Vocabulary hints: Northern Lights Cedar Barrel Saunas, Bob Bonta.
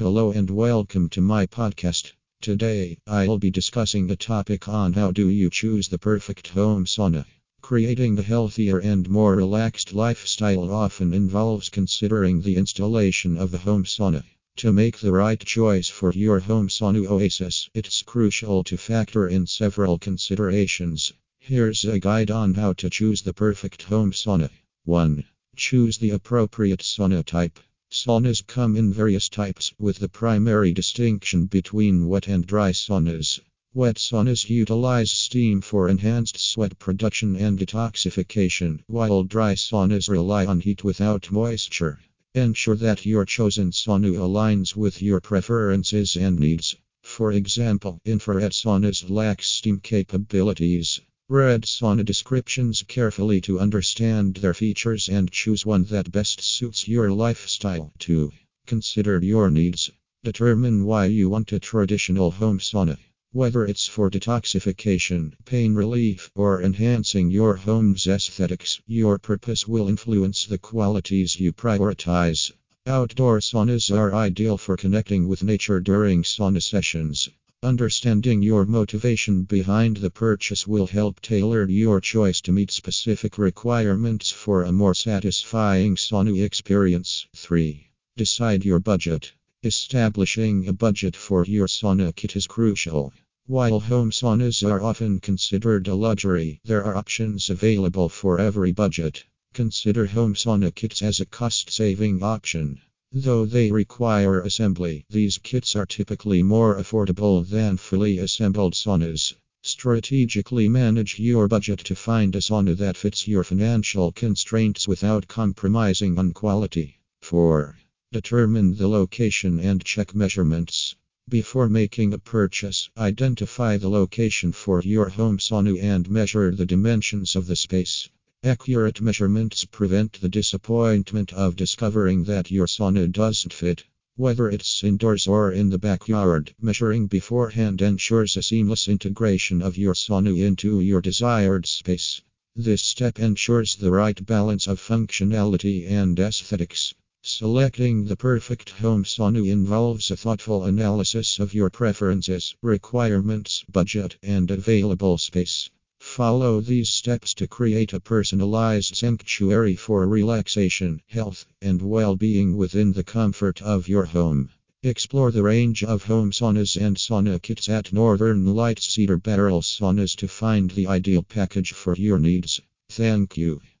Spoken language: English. Hello and welcome to my podcast. Today, I'll be discussing the topic on how do you choose the perfect home sauna. Creating a healthier and more relaxed lifestyle often involves considering the installation of the home sauna. To make the right choice for your home sauna oasis, it's crucial to factor in several considerations. Here's a guide on how to choose the perfect home sauna. 1. Choose the appropriate sauna type. Saunas come in various types, with the primary distinction between wet and dry saunas. Wet saunas utilize steam for enhanced sweat production and detoxification, while dry saunas rely on heat without moisture. Ensure that your chosen sauna aligns with your preferences and needs. For example, infrared saunas lack steam capabilities. Read sauna descriptions carefully to understand their features and choose one that best suits your lifestyle. 2. Consider your needs. Determine why you want a traditional home sauna. Whether it's for detoxification, pain relief, or enhancing your home's aesthetics, your purpose will influence the qualities you prioritize. Outdoor saunas are ideal for connecting with nature during sauna sessions. Understanding your motivation behind the purchase will help tailor your choice to meet specific requirements for a more satisfying sauna experience. 3. Decide your budget. Establishing a budget for your sauna kit is crucial. While home saunas are often considered a luxury, there are options available for every budget. Consider home sauna kits as a cost-saving option. Though they require assembly, these kits are typically more affordable than fully assembled saunas. Strategically manage your budget to find a sauna that fits your financial constraints without compromising on quality. 4. Determine the location and check measurements. Before making a purchase, identify the location for your home sauna and measure the dimensions of the space. Accurate measurements prevent the disappointment of discovering that your sauna doesn't fit. Whether it's indoors or in the backyard, measuring beforehand ensures a seamless integration of your sauna into your desired space. This step ensures the right balance of functionality and aesthetics. Selecting the perfect home sauna involves a thoughtful analysis of your preferences, requirements, budget, and available space. Follow these steps to create a personalized sanctuary for relaxation, health, and well-being within the comfort of your home. Explore the range of home saunas and sauna kits at Northern Lights Cedar Barrel Saunas to find the ideal package for your needs. Thank you.